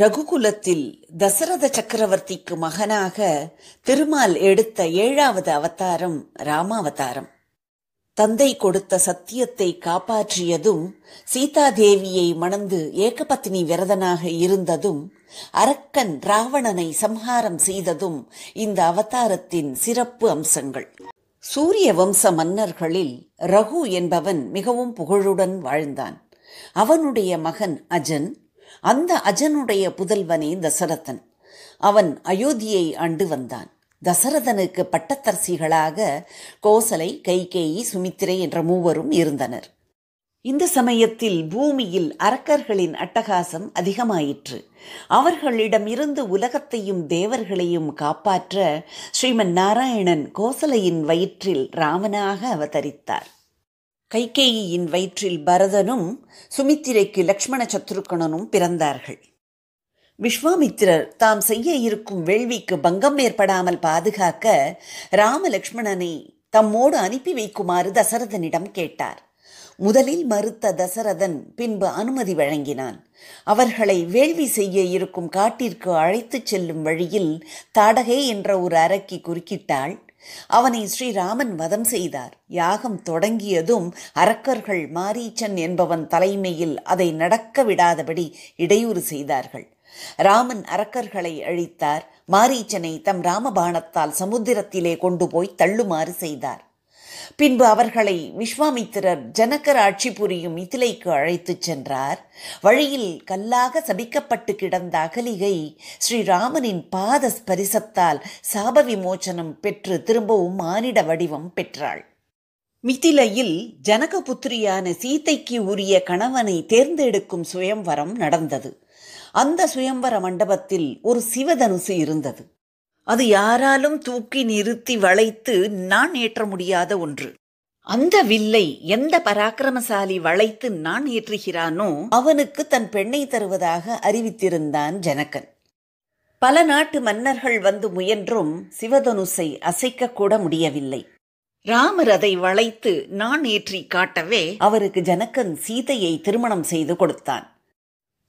ரகுகுலத்தில் தசரத சக்கரவர்த்திக்கு மகனாக திருமால் எடுத்த 7வது அவதாரம் ராமாவதாரம். தந்தை கொடுத்த சத்தியத்தை காப்பாற்றியதும், சீதாதேவியை மணந்து ஏகபத்னி விரதனாக இருந்ததும், அரக்கன் ராவணனை சம்ஹாரம் செய்ததும் இந்த அவதாரத்தின் சிறப்பு அம்சங்கள். சூரிய வம்ச மன்னர்களில் ரகு என்பவன் மிகவும் புகழுடன் வாழ்ந்தான். அவனுடைய மகன் அஜன். அந்த அஜனுடைய புதல்வனே தசரதன். அவன் அயோத்தியை ஆண்டு வந்தான். தசரதனுக்கு பட்டத்தரசிகளாக கோசலை, கைகேயி, சுமித்திரை என்ற 3 இருந்தனர். இந்த சமயத்தில் பூமியில் அரக்கர்களின் அட்டகாசம் அதிகமாயிற்று. அவர்களிடமிருந்து உலகத்தையும் தேவர்களையும் காப்பாற்ற ஸ்ரீமன் நாராயணன் கோசலையின் வயிற்றில் ராமனாக அவதரித்தார். கைகேயின் வயிற்றில் பரதனும், சுமித்திரைக்கு லக்ஷ்மண சத்ருக்கணனும் பிறந்தார்கள். விஸ்வாமித்திரர் தாம் செய்ய இருக்கும் வேள்விக்கு பங்கம் ஏற்படாமல் பாதுகாக்க ராமலக்ஷ்மணனை தம்மோடு அனுப்பி வைக்குமாறு தசரதனிடம் கேட்டார். முதலில் மறுத்த தசரதன் பின்பு அனுமதி வழங்கினான். அவர்களை வேள்வி செய்ய இருக்கும் காட்டிற்கு அழைத்துச் செல்லும் வழியில் தாடகை என்ற ஒரு அரக்கி குறுக்கிட்டாள். அவனை ஸ்ரீராமன் வதம் செய்தார். யாகம் தொடங்கியதும் அரக்கர்கள் மாரீச்சன் என்பவன் தலைமையில் அதை நடக்க விடாதபடி இடையூறு செய்தார்கள். ராமன் அரக்கர்களை அழித்தார். மாரீச்சனை தம் ராமபாணத்தால் சமுத்திரத்திலே கொண்டு போய் தள்ளுமாறு செய்தார். பின்பு அவர்களை விஸ்வாமித்திரர் ஜனகர் ஆட்சி புரியும் இதிலைக்கு அழைத்துச் சென்றார். வழியில் கல்லாக சபிக்கப்பட்டு கிடந்த அகலிகை ஸ்ரீராமனின் பாத ஸ்பரிசத்தால் சாப விமோச்சனம் பெற்று திரும்பவும் மானிட வடிவம் பெற்றாள். மிதிலையில் ஜனகபுத்திரியான சீதைக்கு உரிய கணவனை தேர்ந்தெடுக்கும் சுயம்வரம் நடந்தது. அந்த சுயம்வர மண்டபத்தில் ஒரு சிவதனுசு இருந்தது. அது யாராலும் தூக்கி நிறுத்தி வளைத்து நான் ஏற்ற முடியாத ஒன்று. அந்த வில்லை எந்த பராக்கிரமசாலி வளைத்து நான் ஏற்றுகிறானோ அவனுக்கு தன் பெண்ணை தருவதாக அறிவித்திருந்தான் ஜனகன். பல நாட்டு மன்னர்கள் வந்து முயன்றும் சிவதனுசை அசைக்க கூட முடியவில்லை. ராமர் அதை வளைத்து நான் ஏற்றி காட்டவே அவருக்கு ஜனகன் சீதையை திருமணம் செய்து கொடுத்தான்.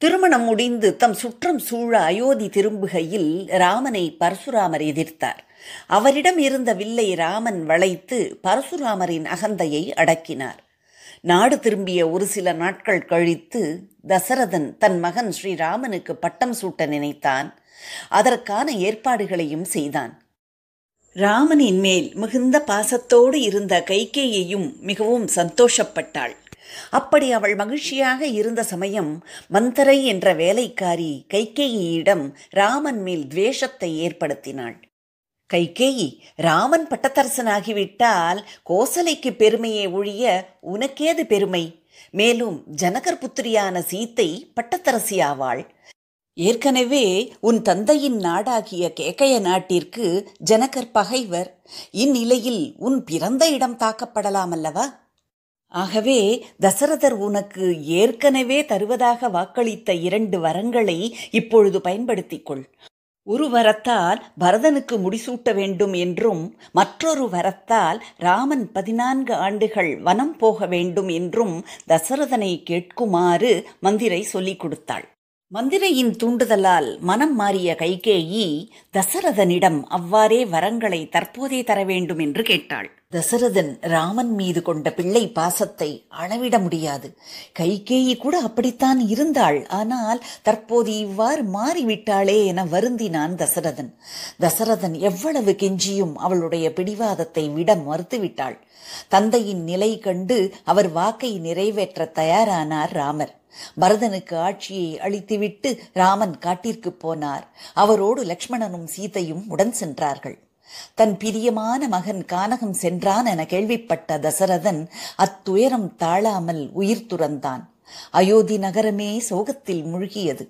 திருமணம் முடிந்து தம் சுற்றம் சூழ அயோத்தி திரும்புகையில் ராமனை பரசுராமர் எதிர்த்தார். அவரிடம் இருந்த வில்லை ராமன் வளைத்து பரசுராமரின் அகந்தையை அடக்கினார். நாடு திரும்பிய ஒரு சில நாட்கள் கழித்து தசரதன் தன் மகன் ஸ்ரீராமனுக்கு பட்டம் சூட்ட நினைத்தான். அதற்கான ஏற்பாடுகளையும் செய்தான். ராமனின் மேல் மிகுந்த பாசத்தோடு இருந்த கைகேயையும் மிகவும் சந்தோஷப்பட்டாள். அப்படி அவள் மகிழ்ச்சியாக இருந்த சமயம் மந்தரை என்ற வேலைக்காரி கைகேயியிடம் ராமன் மேல் துவேஷத்தை ஏற்படுத்தினாள். கைகேயி, ராமன் பட்டத்தரசனாகிவிட்டால் கோசலைக்கு பெருமையை ஒழிய உனக்கேது பெருமை? மேலும் ஜனகர் புத்திரியான சீத்தை பட்டத்தரசியாவாள். ஏற்கனவே உன் தந்தையின் நாடாகிய கேகய நாட்டிற்கு ஜனகர் பகைவர். இந்நிலையில் உன் பிறந்த இடம் தாக்கப்படலாம் அல்லவா? ஆகவே தசரதர் உனக்கு ஏற்கனவே தருவதாக வாக்களித்த 2 வரங்களை இப்பொழுது பயன்படுத்திக்கொள். ஒரு வரத்தால் பரதனுக்கு முடிசூட்ட வேண்டும் என்றும், மற்றொரு வரத்தால் ராமன் 14 ஆண்டுகள் வனம் போக வேண்டும் என்றும் தசரதனை கேட்குமாறு மந்திரை சொல்லிக் கொடுத்தாள். மந்திரையின் தூண்டுதலால் மனம் மாறிய கைகேயி தசரதனிடம் அவ்வாறே வரங்களை தற்போதே தர வேண்டும் என்று கேட்டாள். தசரதன் ராமன் மீது கொண்ட பிள்ளை பாசத்தை அளவிட முடியாது. கைகேயி கூட அப்படித்தான் இருந்தாள். ஆனால் தற்போது இவ்வாறு மாறிவிட்டாளே என வருந்தினான் தசரதன். தசரதன் எவ்வளவு கெஞ்சியும் அவளுடைய பிடிவாதத்தை விட மறுத்துவிட்டாள். தந்தையின் நிலை கண்டு அவர் வாக்கை நிறைவேற்ற தயாரானார் ராமர். பரதனுக்கு ஆட்சியை அளித்துவிட்டு ராமன் காட்டிற்கு போனார். அவரோடு லக்ஷ்மணனும் சீதையும் உடன் சென்றார்கள். தன் பிரியமான மகன் கானகம் சென்றான் என கேள்விப்பட்ட தசரதன் அத்துயரம் தாழாமல் உயிர் துறந்தான். அயோத்தி நகரமே சோகத்தில் முழுகியது.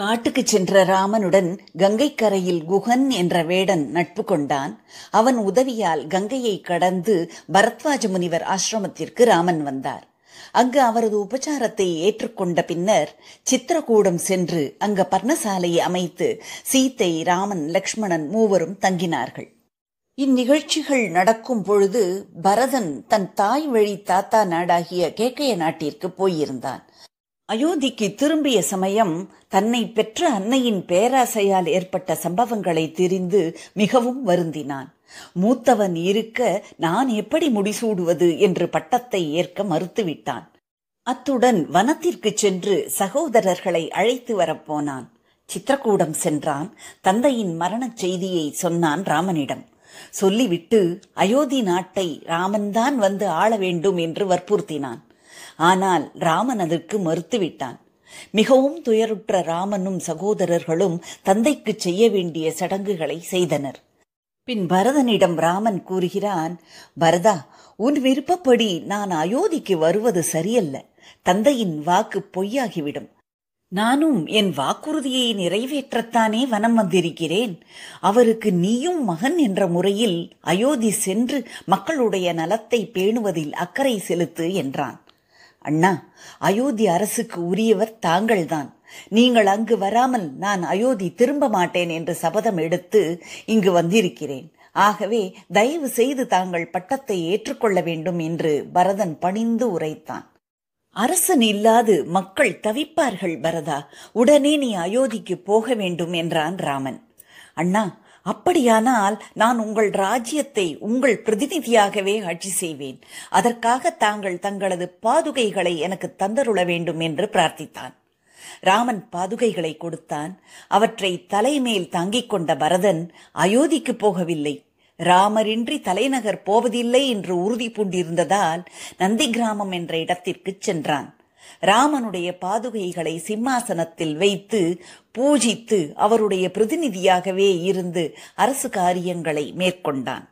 காட்டுக்கு சென்ற ராமனுடன் கங்கை கரையில் குகன் என்ற வேடன் நட்பு கொண்டான். அவன் உதவியால் கங்கையை கடந்து பரத்வாஜ முனிவர் ஆசிரமத்திற்கு ராமன் வந்தார். அங்கு அவரது உபச்சாரத்தை ஏற்றுக்கொண்ட பின்னர் சித்திரகூடம் சென்று அங்கு பர்ணசாலையை அமைத்து சீத்தை, ராமன், லக்ஷ்மணன் 3 தங்கினார்கள். இந்நிகழ்ச்சிகள் நடக்கும் பொழுது பரதன் தன் தாய் வழி தாத்தா நாடாகிய கேகய நாட்டிற்கு போயிருந்தான். அயோத்திக்கு திரும்பிய சமயம் தன்னை பெற்ற அன்னையின் பேராசையால் ஏற்பட்ட சம்பவங்களை தெரிந்து மிகவும் வருந்தினான். மூத்தவன் இருக்க நான் எப்படி முடிசூடுவது என்று பட்டத்தை ஏற்க மறுத்துவிட்டான். அத்துடன் வனத்திற்கு சென்று சகோதரர்களை அழைத்து வரப்போனான். சித்திரக்கூடம் சென்றான். தந்தையின் மரணச் செய்தியை சொன்னான் ராமனிடம். சொல்லிவிட்டு அயோத்தி நாட்டை ராமன்தான் வந்து ஆள வேண்டும் என்று வற்புறுத்தினான். ஆனால் ராமன் அதற்கு மறுத்துவிட்டான். மிகவும் துயருற்ற ராமனும் சகோதரர்களும் தந்தைக்கு செய்ய வேண்டிய சடங்குகளை செய்தனர். பின் பரதனிடம் ராமன் கூறுகிறான், பரதா, உன் விருப்பப்படி நான் அயோத்திக்கு வருவது சரியல்ல. தந்தையின் வாக்கு பொய்யாகிவிடும். நானும் என் வாக்குறுதியை நிறைவேற்றத்தானே வனம் வந்திருக்கிறேன். அவருக்கு நீயும் மகன் என்ற முறையில் அயோத்தி சென்று மக்களுடைய நலத்தை பேணுவதில் அக்கறை செலுத்து என்றான். அண்ணா, அயோத்தி அரசுக்கு உரியவர் தாங்கள்தான். நீங்கள் அங்கு வராமல் நான் அயோத்தி திரும்ப மாட்டேன் என்று சபதம் எடுத்து இங்கு வந்திருக்கிறேன். ஆகவே தயவு செய்து தாங்கள் பட்டத்தை ஏற்றுக்கொள்ள வேண்டும் என்று பரதன் பணிந்து உரைத்தான். அரசன் இல்லாது மக்கள் தவிப்பார்கள் பரதா, உடனே நீ அயோத்திக்கு போக வேண்டும் என்றான் ராமன். அண்ணா, அப்படியானால் நான் உங்கள் ராஜ்யத்தை உங்கள் பிரதிநிதியாகவே ஆட்சி செய்வேன். அதற்காக தாங்கள் தங்களது பாதுகைகளை எனக்கு தந்தருள வேண்டும் என்று பிரார்த்தித்தான். ராமன் பாதுகைகளை கொடுத்தான். அவற்றை தலைமேல் தாங்கிக் கொண்ட பரதன் அயோத்திக்கு போகவில்லை. ராமரின்றி தலைநகர் போவதில்லை என்று உறுதி பூண்டிருந்ததால் நந்தி கிராமம் என்ற இடத்திற்கு சென்றான். ராமனுடைய பாதுகைகளை சிம்மாசனத்தில் வைத்து பூஜித்து அவருடைய பிரதிநிதியாகவே இருந்து அரசு காரியங்களை மேற்கொண்டான்.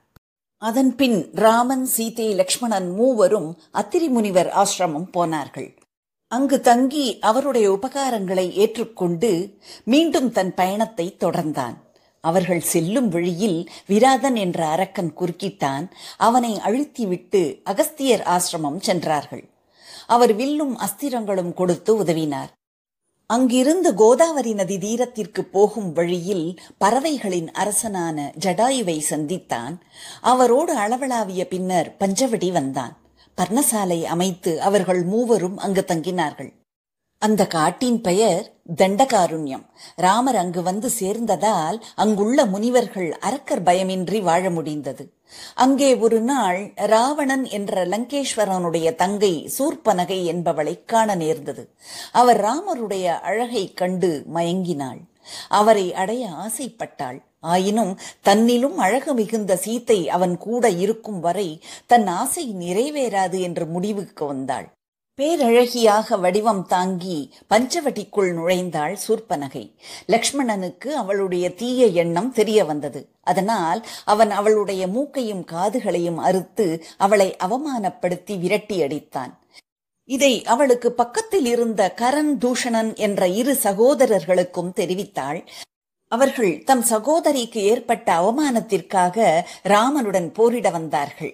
அதன் பின் ராமன், சீதை, லக்ஷ்மணன் மூவரும் அத்திரி முனிவர் ஆசிரமம் போனார்கள். அங்கு தங்கி அவருடைய உபகாரங்களை ஏற்றுக்கொண்டு மீண்டும் தன் பயணத்தை தொடர்ந்தான். அவர்கள் செல்லும் வழியில் விராதன் என்ற அரக்கன் குறுக்கிட்டான். அவனை அழுத்திவிட்டு அகஸ்தியர் ஆசிரமம் சென்றார்கள். அவர் வில்லும் அஸ்திரங்களும் கொடுத்து உதவினார். அங்கிருந்து கோதாவரி நதி தீரத்திற்கு போகும் வழியில் பறவைகளின் அரசனான ஜடாயுவை சந்தித்தான். அவரோடு அளவளாவிய பின்னர் பஞ்சவடி வந்தான். பர்ணசாலை அமைத்து அவர்கள் மூவரும் அங்கு தங்கினார்கள். அந்த காட்டின் பெயர் தண்டகாருண்யம். ராமர் அங்கு வந்து சேர்ந்ததால் அங்குள்ள முனிவர்கள் அரக்கர் பயமின்றி வாழ முடிந்தது. அங்கே ஒரு நாள் ராவணன் என்ற லங்கேஸ்வரனுடைய தங்கை சூர்பனகை என்பவளை காண நேர்ந்தது. அவர் ராமருடைய அழகை கண்டு மயங்கினாள். அவரை அடைய ஆசைப்பட்டாள். ஆயினும் தன்னிலும் அழகு மிகுந்த சீத்தை அவன் கூட இருக்கும் வரை தன் ஆசை நிறைவேறாது என்று முடிவுக்கு வந்தாள். பேரழகியாக வடிவம் தாங்கி பஞ்சவட்டிக்குள் நுழைந்தாள் சூர்பனகை. லக்ஷ்மணனுக்கு அவளுடைய தீய எண்ணம் தெரிய வந்தது. அதனால் அவன் அவளுடைய மூக்கையும் காதுகளையும் அறுத்து அவளை அவமானப்படுத்தி விரட்டி அடித்தான். இதை அவளுக்கு பக்கத்தில் இருந்த கரண், தூஷணன் என்ற இரு சகோதரர்களுக்கும் தெரிவித்தாள். அவர்கள் தம் சகோதரிக்கு ஏற்பட்ட அவமானத்திற்காக ராமனுடன் போரிட வந்தார்கள்.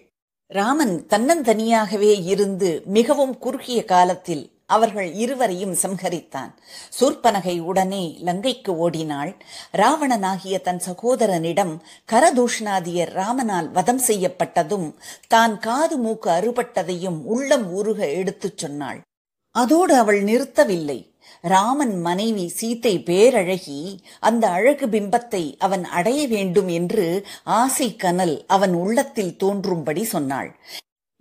ராமன் தன்னந்தனியாகவே இருந்து மிகவும் குறுகிய காலத்தில் அவர்கள் இருவரையும் சம்ஹரித்தான். சூர்பனகை உடனே லங்கைக்கு ஓடினாள். ராவணனாகிய தன் சகோதரனிடம் கரதூஷணாதியர் ராமனால் வதம் செய்யப்பட்டதும் தான் காது மூக்கு அறுபட்டதையும் உள்ளம் உருக எடுத்துச் சொன்னாள். அதோடு அவள் நிறுத்தவில்லை. ராமன் மனைவி சீத்தை பேரழகி. அந்த அழகு பிம்பத்தை அவன் அடைய வேண்டும் என்று ஆசை கனல் அவன் உள்ளத்தில் தோன்றும்படி சொன்னாள்.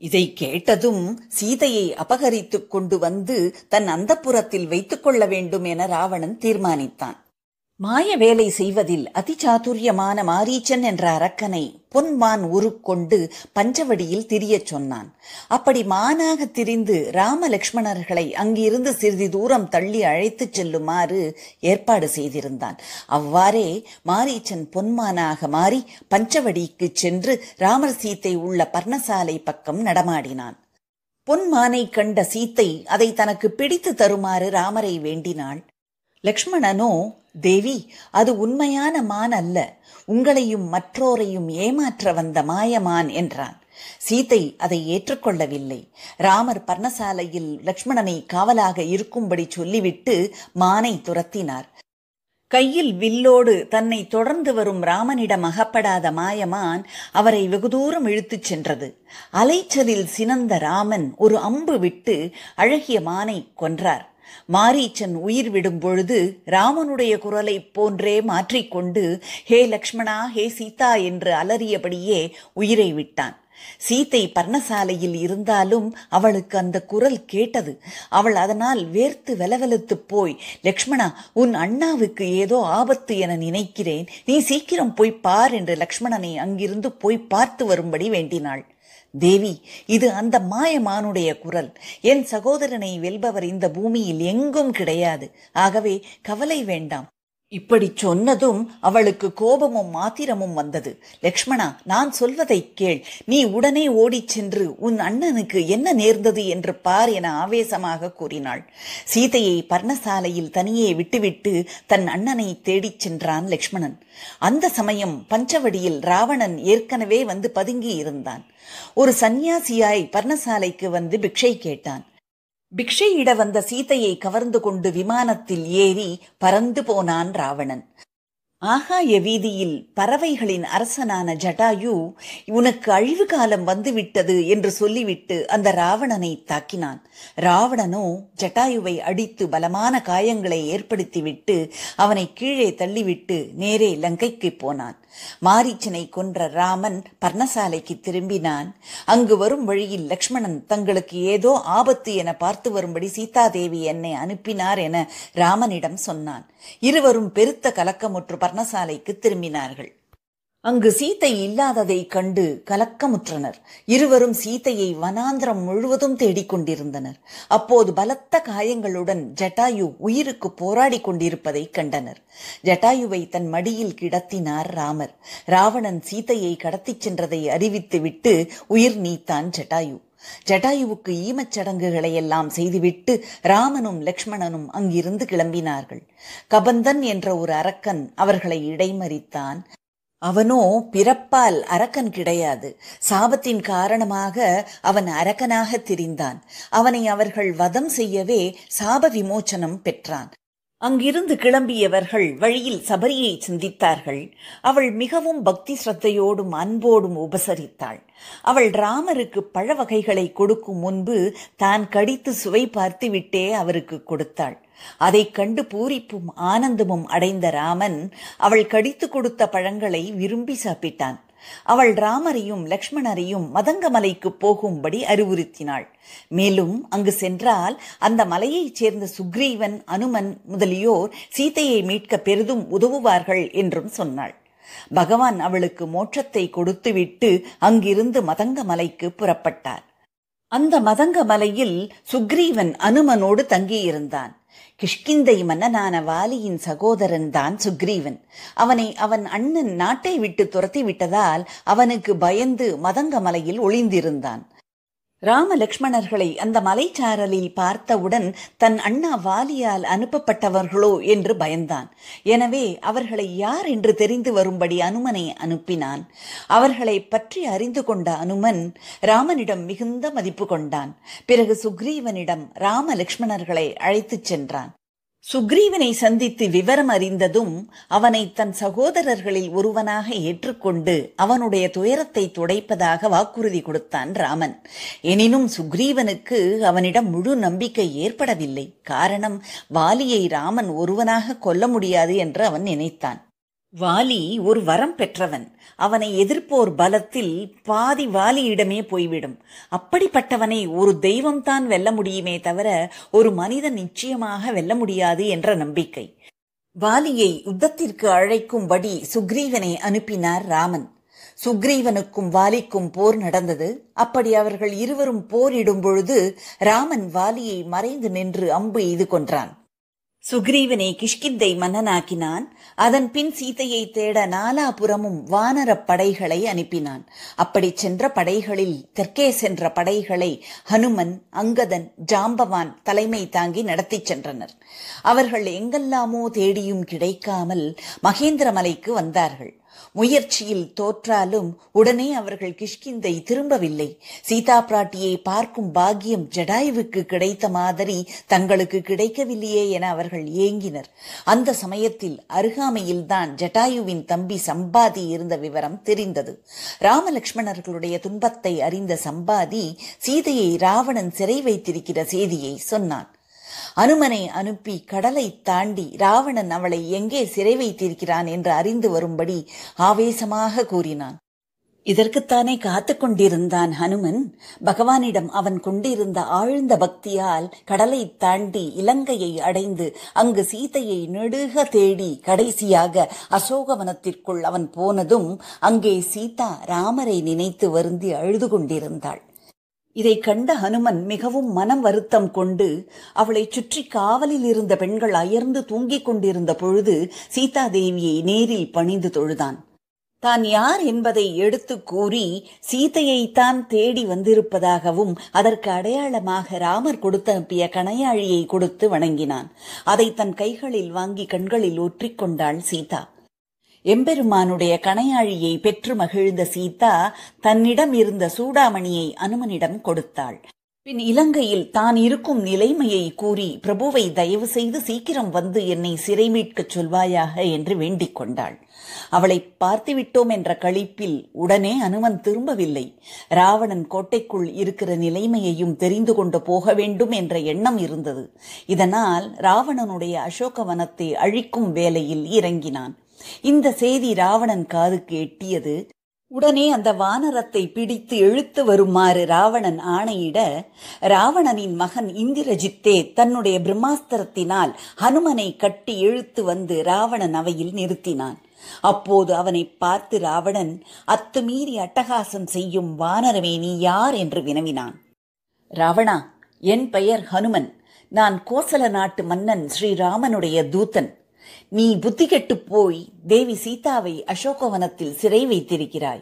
இதை கேட்டதும் சீதையை அபகரித்து கொண்டு வந்து தன் அந்தப்புரத்தில் வைத்துக் கொள்ள வேண்டும் என ராவணன் தீர்மானித்தான். மாய வேலை செய்வதில் அதிசாதுரியமான மாரீச்சன் என்ற அரக்கனை பொன்மான் உருக்கொண்டு பஞ்சவடியில் திரியச் சொன்னான். அப்படி மானாக திரிந்து ராம லக்ஷ்மணர்களை அங்கிருந்து சிறிது தூரம் தள்ளி அழைத்துச் செல்லுமாறு ஏற்பாடு செய்திருந்தான். அவ்வாறே மாரீச்சன் பொன்மானாக மாறி பஞ்சவடிக்கு சென்று ராமர் சீத்தை உள்ள பர்ணசாலை பக்கம் நடமாடினான். பொன்மானை கண்ட சீத்தை அதை தனக்கு பிடித்து தருமாறு ராமரை வேண்டினாள். லக்ஷ்மணனோ, தேவி, அது உண்மையான மான் அல்ல, உங்களையும் மற்றோரையும் ஏமாற்ற வந்த மாயமான் என்றான். சீதை அதை ஏற்றுக்கொள்ளவில்லை. ராமர் பர்ணசாலையில் லக்ஷ்மணனை காவலாக இருக்கும்படி சொல்லிவிட்டு மானை துரத்தினார். கையில் வில்லோடு தன்னை தொடர்ந்து வரும் ராமனிடம் அகப்படாத மாயமான் அவரை வெகு தூரம் இழுத்துச் சென்றது. அலைச்சலில் சினந்த ராமன் ஒரு அம்பு விட்டு அழகிய மானை கொன்றார். மாரீச்சன் உயிர் விடும் பொழுது ராமனுடைய குரலை போன்றே மாற்றிக்கொண்டு ஹே லக்ஷ்மணா, ஹே சீதா என்று அலறியபடியே உயிரை விட்டான். சீத்தை பர்ணசாலையில் இருந்தாலும் அவளுக்கு அந்த குரல் கேட்டது. அவள் அதனால் வேர்த்து வெலவெலத்து போய், லக்ஷ்மணா, உன் அண்ணாவுக்கு ஏதோ ஆபத்து என நினைக்கிறேன், நீ சீக்கிரம் போய் பார் என்று லக்ஷ்மணனை அங்கிருந்து போய் பார்த்து வரும்படி வேண்டினாள். தேவி, இது அந்த மாயமானுடைய குரல். என் சகோதரனை வெல்பவர் இந்த பூமியில் எங்கும் கிடையாது. ஆகவே கவலை வேண்டாம். இப்படி சொன்னதும் அவளுக்கு கோபமும் ஆத்திரமும் வந்தது. லக்ஷ்மணா, நான் சொல்வதை கேள். நீ உடனே ஓடிச் சென்று உன் அண்ணனுக்கு என்ன நேர்ந்தது என்று பார் என ஆவேசமாக கூறினாள். சீதையை பர்ணசாலையில் தனியே விட்டுவிட்டு தன் அண்ணனை தேடிச் சென்றான் லக்ஷ்மணன். அந்த சமயம் பஞ்சவடியில் ராவணன் ஏற்கனவே வந்து பதுங்கி இருந்தான். ஒரு சந்நியாசியாய் பர்ணசாலைக்கு வந்து பிக்ஷை கேட்டான். பிக்ஷையிட வந்த சீதையை கவர்ந்து கொண்டு விமானத்தில் ஏறி பறந்து போனான் ராவணன். ஆகாய வீதியில் பறவைகளின் அரசனான ஜட்டாயு உனக்கு அழிவு காலம் வந்துவிட்டது என்று சொல்லிவிட்டு அந்த ராவணனை தாக்கினான். ராவணனோ ஜட்டாயுவை அடித்து பலமான காயங்களை ஏற்படுத்திவிட்டு அவனை கீழே தள்ளிவிட்டு நேரே லங்கைக்கு போனான். மாரீச்சனை கொன்ற ராமன் பர்ணசாலைக்கு திரும்பினான். அங்கு வரும் வழியில் லக்ஷ்மணன் தங்களுக்கு ஏதோ ஆபத்து என பார்த்து வரும்படி சீதாதேவி என்னை அனுப்பினார் என ராமனிடம் சொன்னான். இருவரும் பெருத்த கலக்கமுற்று பர்ணசாலைக்கு திரும்பினார்கள். அங்கு சீத்தை இல்லாததை கண்டு கலக்கமுற்றனர். இருவரும் சீத்தையை வனாந்திரம் முழுவதும் தேடிக்கொண்டிருந்தனர். அப்போது பலத்த காயங்களுடன் ஜட்டாயு உயிருக்கு போராடி கொண்டிருப்பதை கண்டனர். ஜட்டாயுவை தன் மடியில் கிடத்தினார் ராமர். ராவணன் சீத்தையை கடத்திச் சென்றதை அறிவித்துவிட்டு உயிர் நீத்தான் ஜட்டாயு. ஜட்டாயுவுக்கு ஈமச்சடங்குகளை எல்லாம் செய்துவிட்டு ராமனும் லக்ஷ்மணனும் அங்கிருந்து கிளம்பினார்கள். கபந்தன் என்ற ஒரு அரக்கன் அவர்களை இடைமறித்தான். அவனோ பிறப்பால் அரக்கன் கிடையாது. சாபத்தின் காரணமாக அவன் அரக்கனாக திரிந்தான். அவனை அவர்கள் வதம் செய்யவே சாப விமோச்சனம் பெற்றான். அங்கிருந்து கிளம்பியவர்கள் வழியில் சபரியை சிந்தித்தார்கள். அவள் மிகவும் பக்தி சிரத்தையோடும் அன்போடும் உபசரித்தாள். அவள் ராமருக்கு பழ வகைகளை கொடுக்கும் முன்பு தான் கடித்து சுவை பார்த்து விட்டே அவருக்கு கொடுத்தாள். அதை கண்டு பூரிப்பும் ஆனந்தமும் அடைந்த ராமன் அவள் கடித்து கொடுத்த பழங்களை விரும்பி சாப்பிட்டான். அவள் ராமரையும் லக்ஷ்மணரையும் மதங்கமலைக்கு போகும்படி அறிவுறுத்தினாள். மேலும் அங்கு சென்றால் அந்த மலையைச் சேர்ந்த சுக்ரீவன், அனுமன் முதலியோர் சீதையை மீட்க பெரிதும் உதவுவார்கள் என்றும் சொன்னாள். பகவான் அவளுக்கு மோட்சத்தை கொடுத்துவிட்டு அங்கிருந்து மதங்க மலைக்கு புறப்பட்டார். அந்த மதங்க மலையில் சுக்ரீவன் அனுமனோடு தங்கியிருந்தான். கிஷ்கிந்தை மன்னனான வாலியின் சகோதரன் தான் சுக்ரீவன். அவனை அவன் அண்ணன் நாட்டை விட்டு துரத்தி விட்டதால் அவனுக்கு பயந்து மதங்க மலையில் ஒளிந்திருந்தான். ராம லக்ஷ்மணர்களை அந்த மலைச்சாரலில் பார்த்தவுடன் தன் அண்ணா வாலியால் அனுப்பப்பட்டவர்களோ என்று பயந்தான். எனவே அவர்களை யார் என்று தெரிந்து வரும்படி அனுமனை அனுப்பினான். அவர்களை பற்றி அறிந்து கொண்ட அனுமன் ராமனிடம் மிகுந்த மதிப்பு கொண்டான். பிறகு சுக்ரீவனிடம் ராம லக்ஷ்மணர்களை அழைத்துச் சென்றான். சுக்ரீவனை சந்தித்து விவரம் அறிந்ததும் அவனை தன் சகோதரர்களில் ஒருவனாக ஏற்றுக்கொண்டு அவனுடைய துயரத்தை துடைப்பதாக வாக்குறுதி கொடுத்தான் ராமன். எனினும் சுக்ரீவனுக்கு அவனிடம் முழு நம்பிக்கை ஏற்படவில்லை. காரணம், வாலியை ராமன் ஒருவனாக கொல்ல முடியாது என்று அவன் நினைத்தான். வாலி ஒரு வரம் பெற்றவன். அவனை எதிர்ப்போர் பலத்தில் பாதி வாலியிடமே போய்விடும். அப்படிப்பட்டவனை ஒரு தெய்வம்தான் வெல்ல முடியுமே தவிர ஒரு மனிதன் நிச்சயமாக வெல்ல முடியாது என்ற நம்பிக்கை. வாலியை யுத்தத்திற்கு அழைக்கும்படி சுக்ரீவனை அனுப்பினார் ராமன். சுக்ரீவனுக்கும் வாலிக்கும் போர் நடந்தது. அப்படி அவர்கள் இருவரும் போரிடும் பொழுது ராமன் வாலியை மறைந்து நின்று அம்பு எய்து கொன்றான். சுக்ரீவனை கிஷ்கிந்தை மன்னனாக்கினான். அதன் பின் சீதையை தேட நாலாபுரமும் வானர படைகளை அனுப்பினான். அப்படி சென்ற படைகளில் தெற்கே சென்ற படைகளை ஹனுமன், அங்கதன், ஜாம்பவான் தலைமை தாங்கி நடத்தி சென்றனர். அவர்கள் எங்கெல்லாமோ தேடியும் கிடைக்காமல் மகேந்திர மலைக்கு வந்தார்கள். முயற்சியில் தோற்றாலும் உடனே அவர்கள் கிஷ்கிந்தை திரும்பவில்லை. சீதா பிராட்டியை பார்க்கும் பாக்கியம் ஜடாயுவுக்கு கிடைத்த மாதிரி தங்களுக்கு கிடைக்கவில்லையே என அவர்கள் ஏங்கினர். அந்த சமயத்தில் அருகாமையில்தான் ஜடாயுவின் தம்பி சம்பாதி இருந்த விவரம் தெரிந்தது. ராமலட்சுமணர்களுடைய துன்பத்தை அறிந்த சம்பாதி சீதையை ராவணன் சிறை வைத்திருக்கிற செய்தியை சொன்னான். அனுமனை அனுப்பி கடலை தாண்டி ராவணன் அவளை எங்கே சிறை வைத்திருக்கிறான் என்று அறிந்து வரும்படி ஆவேசமாக கூறினான். இதற்குத்தானே காத்து கொண்டிருந்தான் ஹனுமன். பகவானிடம் அவன் கொண்டிருந்த ஆழ்ந்த பக்தியால் கடலை தாண்டி இலங்கையை அடைந்து அங்கு சீதையை நெடுக தேடி கடைசியாக அசோகவனத்திற்குள் அவன் போனதும் அங்கே சீதா ராமரை நினைத்து வருந்தி அழுது கொண்டிருந்தாள். இதை கண்ட ஹனுமன் மிகவும் மனம் வருத்தம் கொண்டு அவளை சுற்றி காவலில் இருந்த பெண்கள் அயர்ந்து தூங்கிக் கொண்டிருந்த பொழுது சீதாதேவியை நேரில் பணிந்து தொழுதான். தான் யார் என்பதை எடுத்து கூறி சீதையைத்தான் தேடி வந்திருப்பதாகவும் அதற்கு அடையாளமாக ராமர் கொடுத்தனுப்பிய கணையாழியை கொடுத்து வணங்கினான். அதை தன் கைகளில் வாங்கி கண்களில் ஒற்றிக்கொண்டாள் சீதா. எம்பெருமானுடைய கணையாழியை பெற்று மகிழ்ந்த சீதா தன்னிடம் இருந்த சூடாமணியை அனுமனிடம் கொடுத்தாள். பின் இலங்கையில் தான் இருக்கும் நிலைமையை கூறி பிரபுவை தயவு செய்து சீக்கிரம் வந்து என்னை சிறை மீட்கச் சொல்வாயாக என்று வேண்டிக் கொண்டாள். அவளை பார்த்துவிட்டோம் என்ற களிப்பில் உடனே அனுமன் திரும்பவில்லை. ராவணன் கோட்டைக்குள் இருக்கிற நிலைமையையும் தெரிந்து கொண்டு போக வேண்டும் என்ற எண்ணம் இருந்தது. இதனால் ராவணனுடைய அசோகவனத்தை அழிக்கும் வேலையில் இறங்கினான். இந்த செய்தி ராவணன் காதுக்கு எட்டியது. உடனே அந்த வானரத்தை பிடித்து இழுத்து வருமாறு ராவணன் ஆணையிட, ராவணனின் மகன் இந்திரஜித்தே தன்னுடைய பிரம்மாஸ்திரத்தினால் ஹனுமனை கட்டி இழுத்து வந்து ராவணன் அவையில் நிறுத்தினான். அப்போது அவனை பார்த்து ராவணன், அத்துமீறி அட்டகாசம் செய்யும் வானரமே நீ யார் என்று வினவினான். ராவணா, என் பெயர் ஹனுமன். நான் கோசல நாட்டு மன்னன் ஸ்ரீராமனுடைய தூதன். நீ புத்தி கெட்டு போய் தேவி சீதாவை அசோகவனத்தில் சிறை வைத்திருக்கிறாய்.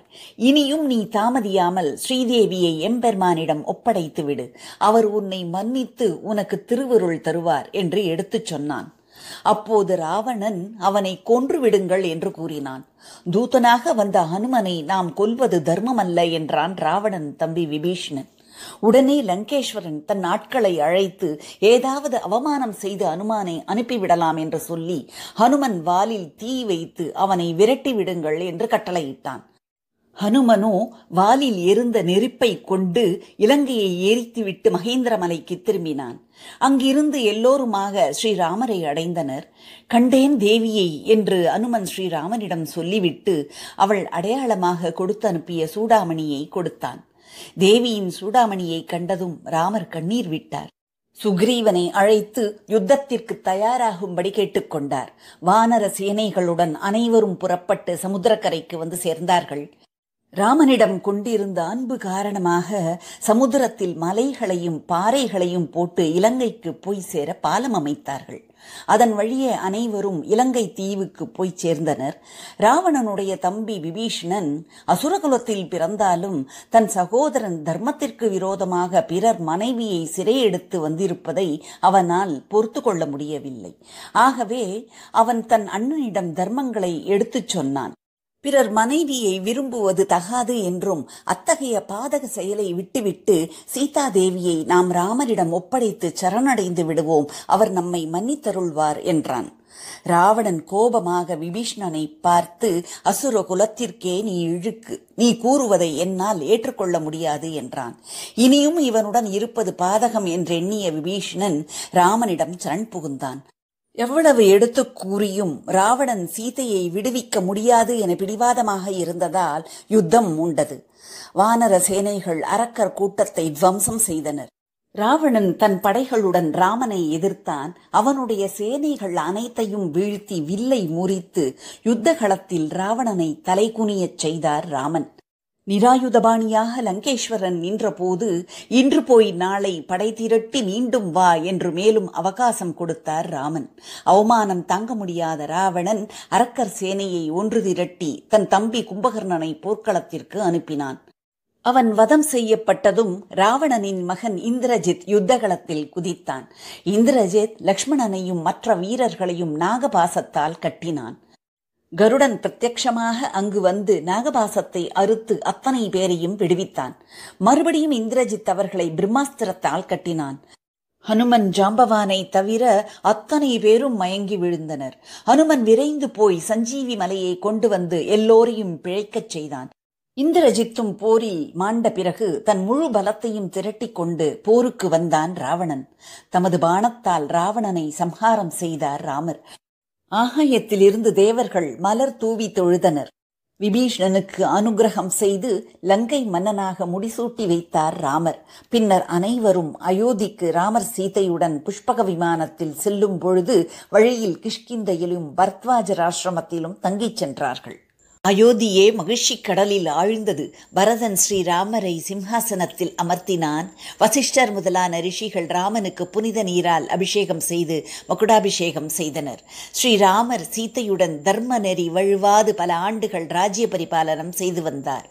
இனியும் நீ தாமதியாமல் ஸ்ரீதேவியை எம்பெருமானிடம் ஒப்படைத்து விடு. அவர் உன்னை மன்னித்து உனக்கு திருவருள் தருவார் என்று எடுத்துச் சொன்னான். அப்போது ராவணன் அவனை கொன்று விடுங்கள் என்று கூறினான். தூதனாக வந்த ஹனுமனை நாம் கொல்வது தர்மமல்ல என்றான் ராவணன் தம்பி விபீஷணன். உடனே லங்கேஸ்வரன் தன் ஆட்களை அழைத்து ஏதாவது அவமானம் செய்து அனுமானை அனுப்பிவிடலாம் என்று சொல்லி ஹனுமன் வாலில் தீ வைத்து அவனை விரட்டி விடுங்கள் என்று கட்டளையிட்டான். ஹனுமனோ வாலில் எரிந்த நெருப்பை கொண்டு இலங்கையை எரித்துவிட்டு மகேந்திர மலைக்கு திரும்பினான். அங்கிருந்து எல்லோருமாக ஸ்ரீராமரை அடைந்தனர். கண்டேன் தேவியை என்று ஹனுமன் ஸ்ரீராமனிடம் சொல்லிவிட்டு அவள் அடையாளமாக கொடுத்து அனுப்பிய சூடாமணியை கொடுத்தான். தேவியின் சூடாமணியை கண்டதும் ராமர் கண்ணீர் விட்டார். சுக்ரீவனை அழைத்து யுத்தத்திற்கு தயாராகும்படி கேட்டுக்கொண்டார். வானர சேனைகளுடன் அனைவரும் புறப்பட்டு சமுத்திரக்கரைக்கு வந்து சேர்ந்தார்கள். ராமனிடம் கொண்டிருந்த அன்பு காரணமாக சமுத்திரத்தில் மலைகளையும் பாறைகளையும் போட்டு இலங்கைக்கு போய் சேர பாலம் அமைத்தார்கள். அதன் வழியே அனைவரும் இலங்கை தீவுக்கு போய் சேர்ந்தனர். ராவணனுடைய தம்பி விபீஷணன் அசுரகுலத்தில் பிறந்தாலும் தன் சகோதரன் தர்மத்திற்கு விரோதமாக பிறர் மனைவியை சிறையெடுத்து வந்திருப்பதை அவனால் பொறுத்து கொள்ள முடியவில்லை. ஆகவே அவன் தன் அண்ணனிடம் தர்மங்களை எடுத்துச் சொன்னான். பிறர் மனைவியை விரும்புவது தகாது என்றும் அத்தகைய பாதக செயலை விட்டுவிட்டு சீதாதேவியை நாம் ராமரிடம் ஒப்படைத்து சரணடைந்து விடுவோம், அவர் நம்மை மன்னித்தருள்வார் என்றான். ராவணன் கோபமாக விபீஷணனை பார்த்து, அசுர குலத்திற்கே நீ இழுக்கு, நீ கூறுவதை என்னால் ஏற்றுக்கொள்ள முடியாது என்றான். இனியும் இவனுடன் இருப்பது பாதகம் என்றெண்ணிய விபீஷணன் ராமனிடம் சரண் புகுந்தான். எவ்வளவு எடுத்து கூறியும் ராவணன் சீதையை விடுவிக்க முடியாது என பிடிவாதமாக இருந்ததால் யுத்தம் மூண்டது. வானர சேனைகள் அரக்கர் கூட்டத்தை துவம்சம் செய்தனர். ராவணன் தன் படைகளுடன் ராமனை எதிர்த்தான். அவனுடைய சேனைகள் அனைத்தையும் வீழ்த்தி வில்லை முறித்து யுத்த களத்தில் ராவணனை தலைகுனியச் செய்தார் ராமன். நிராயுதபாணியாக லங்கேஸ்வரன் நின்றபோது, இன்று போய் நாளை படை திரட்டி மீண்டும் வா என்று மேலும் அவகாசம் கொடுத்தார் ராமன். அவமானம் தாங்க முடியாத ராவணன் அரக்கர் சேனையை ஒன்று திரட்டி தன் தம்பி கும்பகர்ணனை போர்க்களத்திற்கு அனுப்பினான். அவன் வதம் செய்யப்பட்டதும் ராவணனின் மகன் இந்திரஜித் யுத்தகளத்தில் குதித்தான். இந்திரஜித் லக்ஷ்மணனையும் மற்ற வீரர்களையும் நாகபாசத்தால் கட்டினான். கருடன் பிரத்யட்சமாக அங்கு வந்து நாகபாசத்தை அறுத்து அத்தனை பேரையும் விடுவித்தான். மறுபடியும் இந்திரஜித் அவர்களை பிரம்மாஸ்திரத்தால் கட்டினான். ஹனுமன் ஜாம்பவானை தவிர அத்தனை பேரும் மயங்கி விழுந்தனர். ஹனுமன் விரைந்து போய் சஞ்சீவி மலையை கொண்டு வந்து எல்லோரையும் பிழைக்கச் செய்தான். இந்திரஜித்தும் போரில் மாண்ட பிறகு தன் முழு பலத்தையும் திரட்டி கொண்டு போருக்கு வந்தான் ராவணன். தமது பாணத்தால் ராவணனை சம்ஹாரம் செய்தார் ராமர். ஆகாயத்திலிருந்து தேவர்கள் மலர் தூவி தொழுதனர். விபீஷணனுக்கு அனுகிரகம் செய்து லங்கை மன்னனாக முடிசூட்டி வைத்தார் ராமர். பின்னர் அனைவரும் அயோத்திக்கு ராமர் சீதையுடன் புஷ்பக விமானத்தில் செல்லும் பொழுது வழியில் கிஷ்கிந்தையிலும் பரத்வாஜர் ஆசிரமத்திலும் தங்கிச் சென்றார்கள். அயோத்தியே மகிழ்ச்சி கடலில் ஆழ்ந்தது. பரதன் ஸ்ரீராமரை சிம்ஹாசனத்தில் அமர்த்தினான். வசிஷ்டர் முதலான ரிஷிகள் ராமனுக்கு புனித நீரால் அபிஷேகம் செய்து மகுடாபிஷேகம் செய்தனர். ஸ்ரீராமர் சீதையுடன் தர்ம நெறி வழுவாது பல ஆண்டுகள் ராஜ்ய பரிபாலனம் செய்து வந்தார்.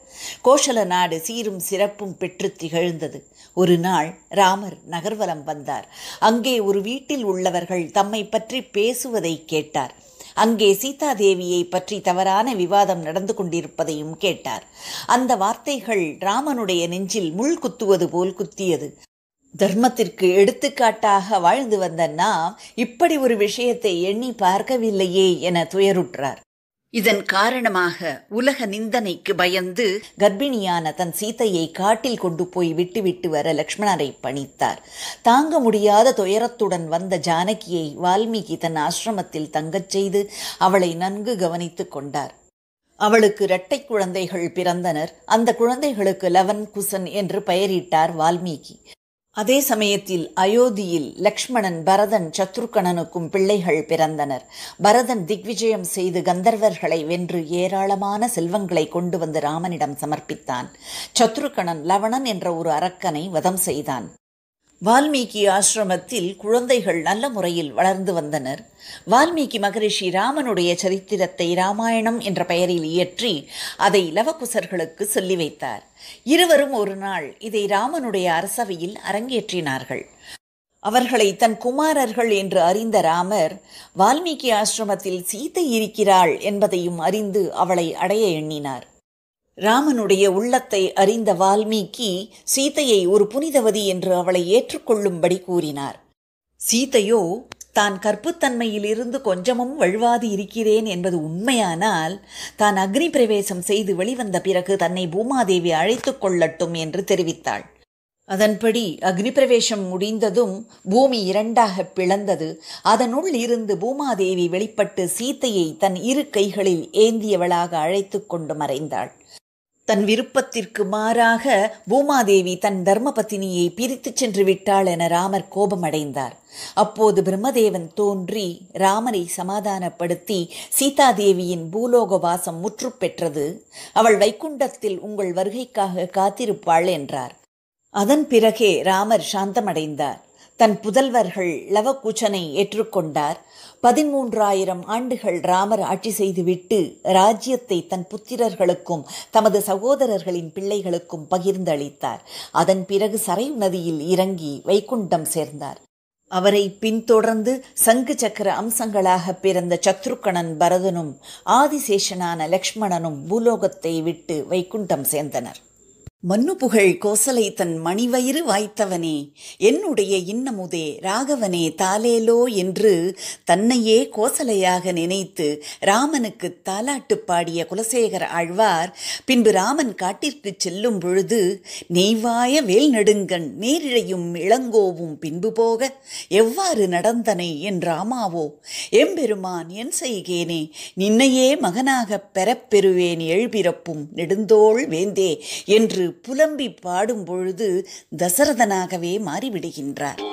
கோஷல நாடு சீரும் சிறப்பும் பெற்று திகழ்ந்தது. ஒரு நாள் ராமர் நகர்வலம் வந்தார். அங்கே ஒரு வீட்டில் உள்ளவர்கள் தம்மை பற்றி பேசுவதை கேட்டார். அங்கே சீதாதேவியை பற்றி தவறான விவாதம் நடந்து கொண்டிருப்பதையும் கேட்டார். அந்த வார்த்தைகள் ராமனுடைய நெஞ்சில் முள் குத்துவது போல் குத்தியது. தர்மத்திற்கு எடுத்துக்காட்டாக வாழ்ந்து வந்த நாம் இப்படி ஒரு விஷயத்தை எண்ணி பார்க்கவில்லையே என துயருற்றார். இதன் காரணமாக உலக நிந்தனைக்கு பயந்து கர்ப்பிணியான தன் சீதையை காட்டில் கொண்டு போய் விட்டுவிட்டு வர லக்ஷ்மணரை பணித்தார். தாங்க முடியாத துயரத்துடன் வந்த ஜானகியை வால்மீகி தன் ஆசிரமத்தில் தங்கச் செய்து அவளை நன்கு கவனித்து கொண்டார். அவளுக்கு இரட்டை குழந்தைகள் பிறந்தனர். அந்த குழந்தைகளுக்கு லவன் குசன் என்று பெயரிட்டார் வால்மீகி. அதே சமயத்தில் அயோத்தியில் லக்ஷ்மணன், பரதன், சத்ருகணனுக்கும் பிள்ளைகள் பிறந்தனர். பரதன் திக்விஜயம் செய்து கந்தர்வர்களை வென்று ஏராளமான செல்வங்களை கொண்டு வந்து ராமனிடம் சமர்ப்பித்தான். சத்ருகணன் லவணன் என்ற ஒரு அரக்கனை வதம் செய்தான். வால்மீகி ஆசிரமத்தில் குழந்தைகள் நல்ல முறையில் வளர்ந்து வந்தனர். வால்மீகி மகரிஷி ராமனுடைய சரித்திரத்தை ராமாயணம் என்ற பெயரில் இயற்றி அதை லவகுசர்களுக்கு சொல்லி வைத்தார். இருவரும் ஒரு நாள் இதை ராமனுடைய அரசவையில் அரங்கேற்றினார்கள். அவர்களை தன் குமாரர்கள் என்று அறிந்த ராமர் வால்மீகி ஆசிரமத்தில் சீதை இருக்கிறாள் என்பதையும் அறிந்து அவளை அடைய எண்ணினார். ராமனுடைய உள்ளத்தை அறிந்த வால்மீகி சீதையை ஒரு புனிதவதி என்று அவளை ஏற்றுக்கொள்ளும்படி கூறினார். சீதையோ தான் கற்புத்தன்மையிலிருந்து கொஞ்சமும் வழுவாது இருக்கிறேன் என்பது உண்மையானால் தான் அக்னி பிரவேசம் செய்து வெளிவந்த பிறகு தன்னை பூமாதேவி அழைத்துக் கொள்ளட்டும் என்று தெரிவித்தாள். அதன்படி அக்னி பிரவேசம் முடிந்ததும் பூமி இரண்டாக பிளந்தது. அதனுள் இருந்து பூமாதேவி வெளிப்பட்டு சீதையை தன் இரு கைகளில் ஏந்தியவளாக அழைத்து கொண்டு மறைந்தாள். தன் விருப்பத்திற்கு மாறாக பூமாதேவி தன் தர்மபத்தினியை பிரித்து சென்று விட்டாள் என ராமர் கோபமடைந்தார். அப்போது பிரம்மதேவன் தோன்றி ராமரை சமாதானப்படுத்தி சீதாதேவியின் பூலோக வாசம் முற்று பெற்றது. அவள் வைக்குண்டத்தில் உங்கள் வருகைக்காக காத்திருப்பாள் என்றார். அதன் பிறகே ராமர் சாந்தமடைந்தார். தன் புதல்வர்கள் லவகுசனை ஏற்றுக்கொண்டார். 13,000 ஆண்டுகள் ராமர் ஆட்சி செய்துவிட்டு ராஜ்யத்தை தன் புத்திரர்களுக்கும் தமது சகோதரர்களின் பிள்ளைகளுக்கும் பகிர்ந்தளித்தார். அதன் பிறகு சரையு நதியில் இறங்கி வைகுண்டம் சேர்ந்தார். அவரை பின்தொடர்ந்து சங்கு சக்கர அம்சங்களாக பிறந்த சத்ருகணன், பரதனும் ஆதிசேஷனான லக்ஷ்மணனும் பூலோகத்தை விட்டு வைகுண்டம் சேர்ந்தனர். மன்னு புகழ் கோசலை தன் மணிவயிறு வாய்த்தவனே, என்னுடைய இன்னமுதே ராகவனே தாலேலோ என்று தன்னையே கோசலையாக நினைத்து ராமனுக்கு தாலாட்டு பாடிய குலசேகர ஆழ்வார் பின்பு ராமன் காட்டிற்கு செல்லும் பொழுது நெய்வாய வேல் நடுங்கன் நேரிழையும் இளங்கோவும் பின்பு போக எவ்வாறு நடந்தனை என் ராமாவோ, எம்பெருமான் என் செய்கேனே நின்னையே மகனாகப் பெறப்பெறுவேன் எழுபிறப்பும் நெடுந்தோள் வேந்தே என்று புலம்பி பாடும் பொழுது தசரதனாகவே மாறிவிடுகின்றார்.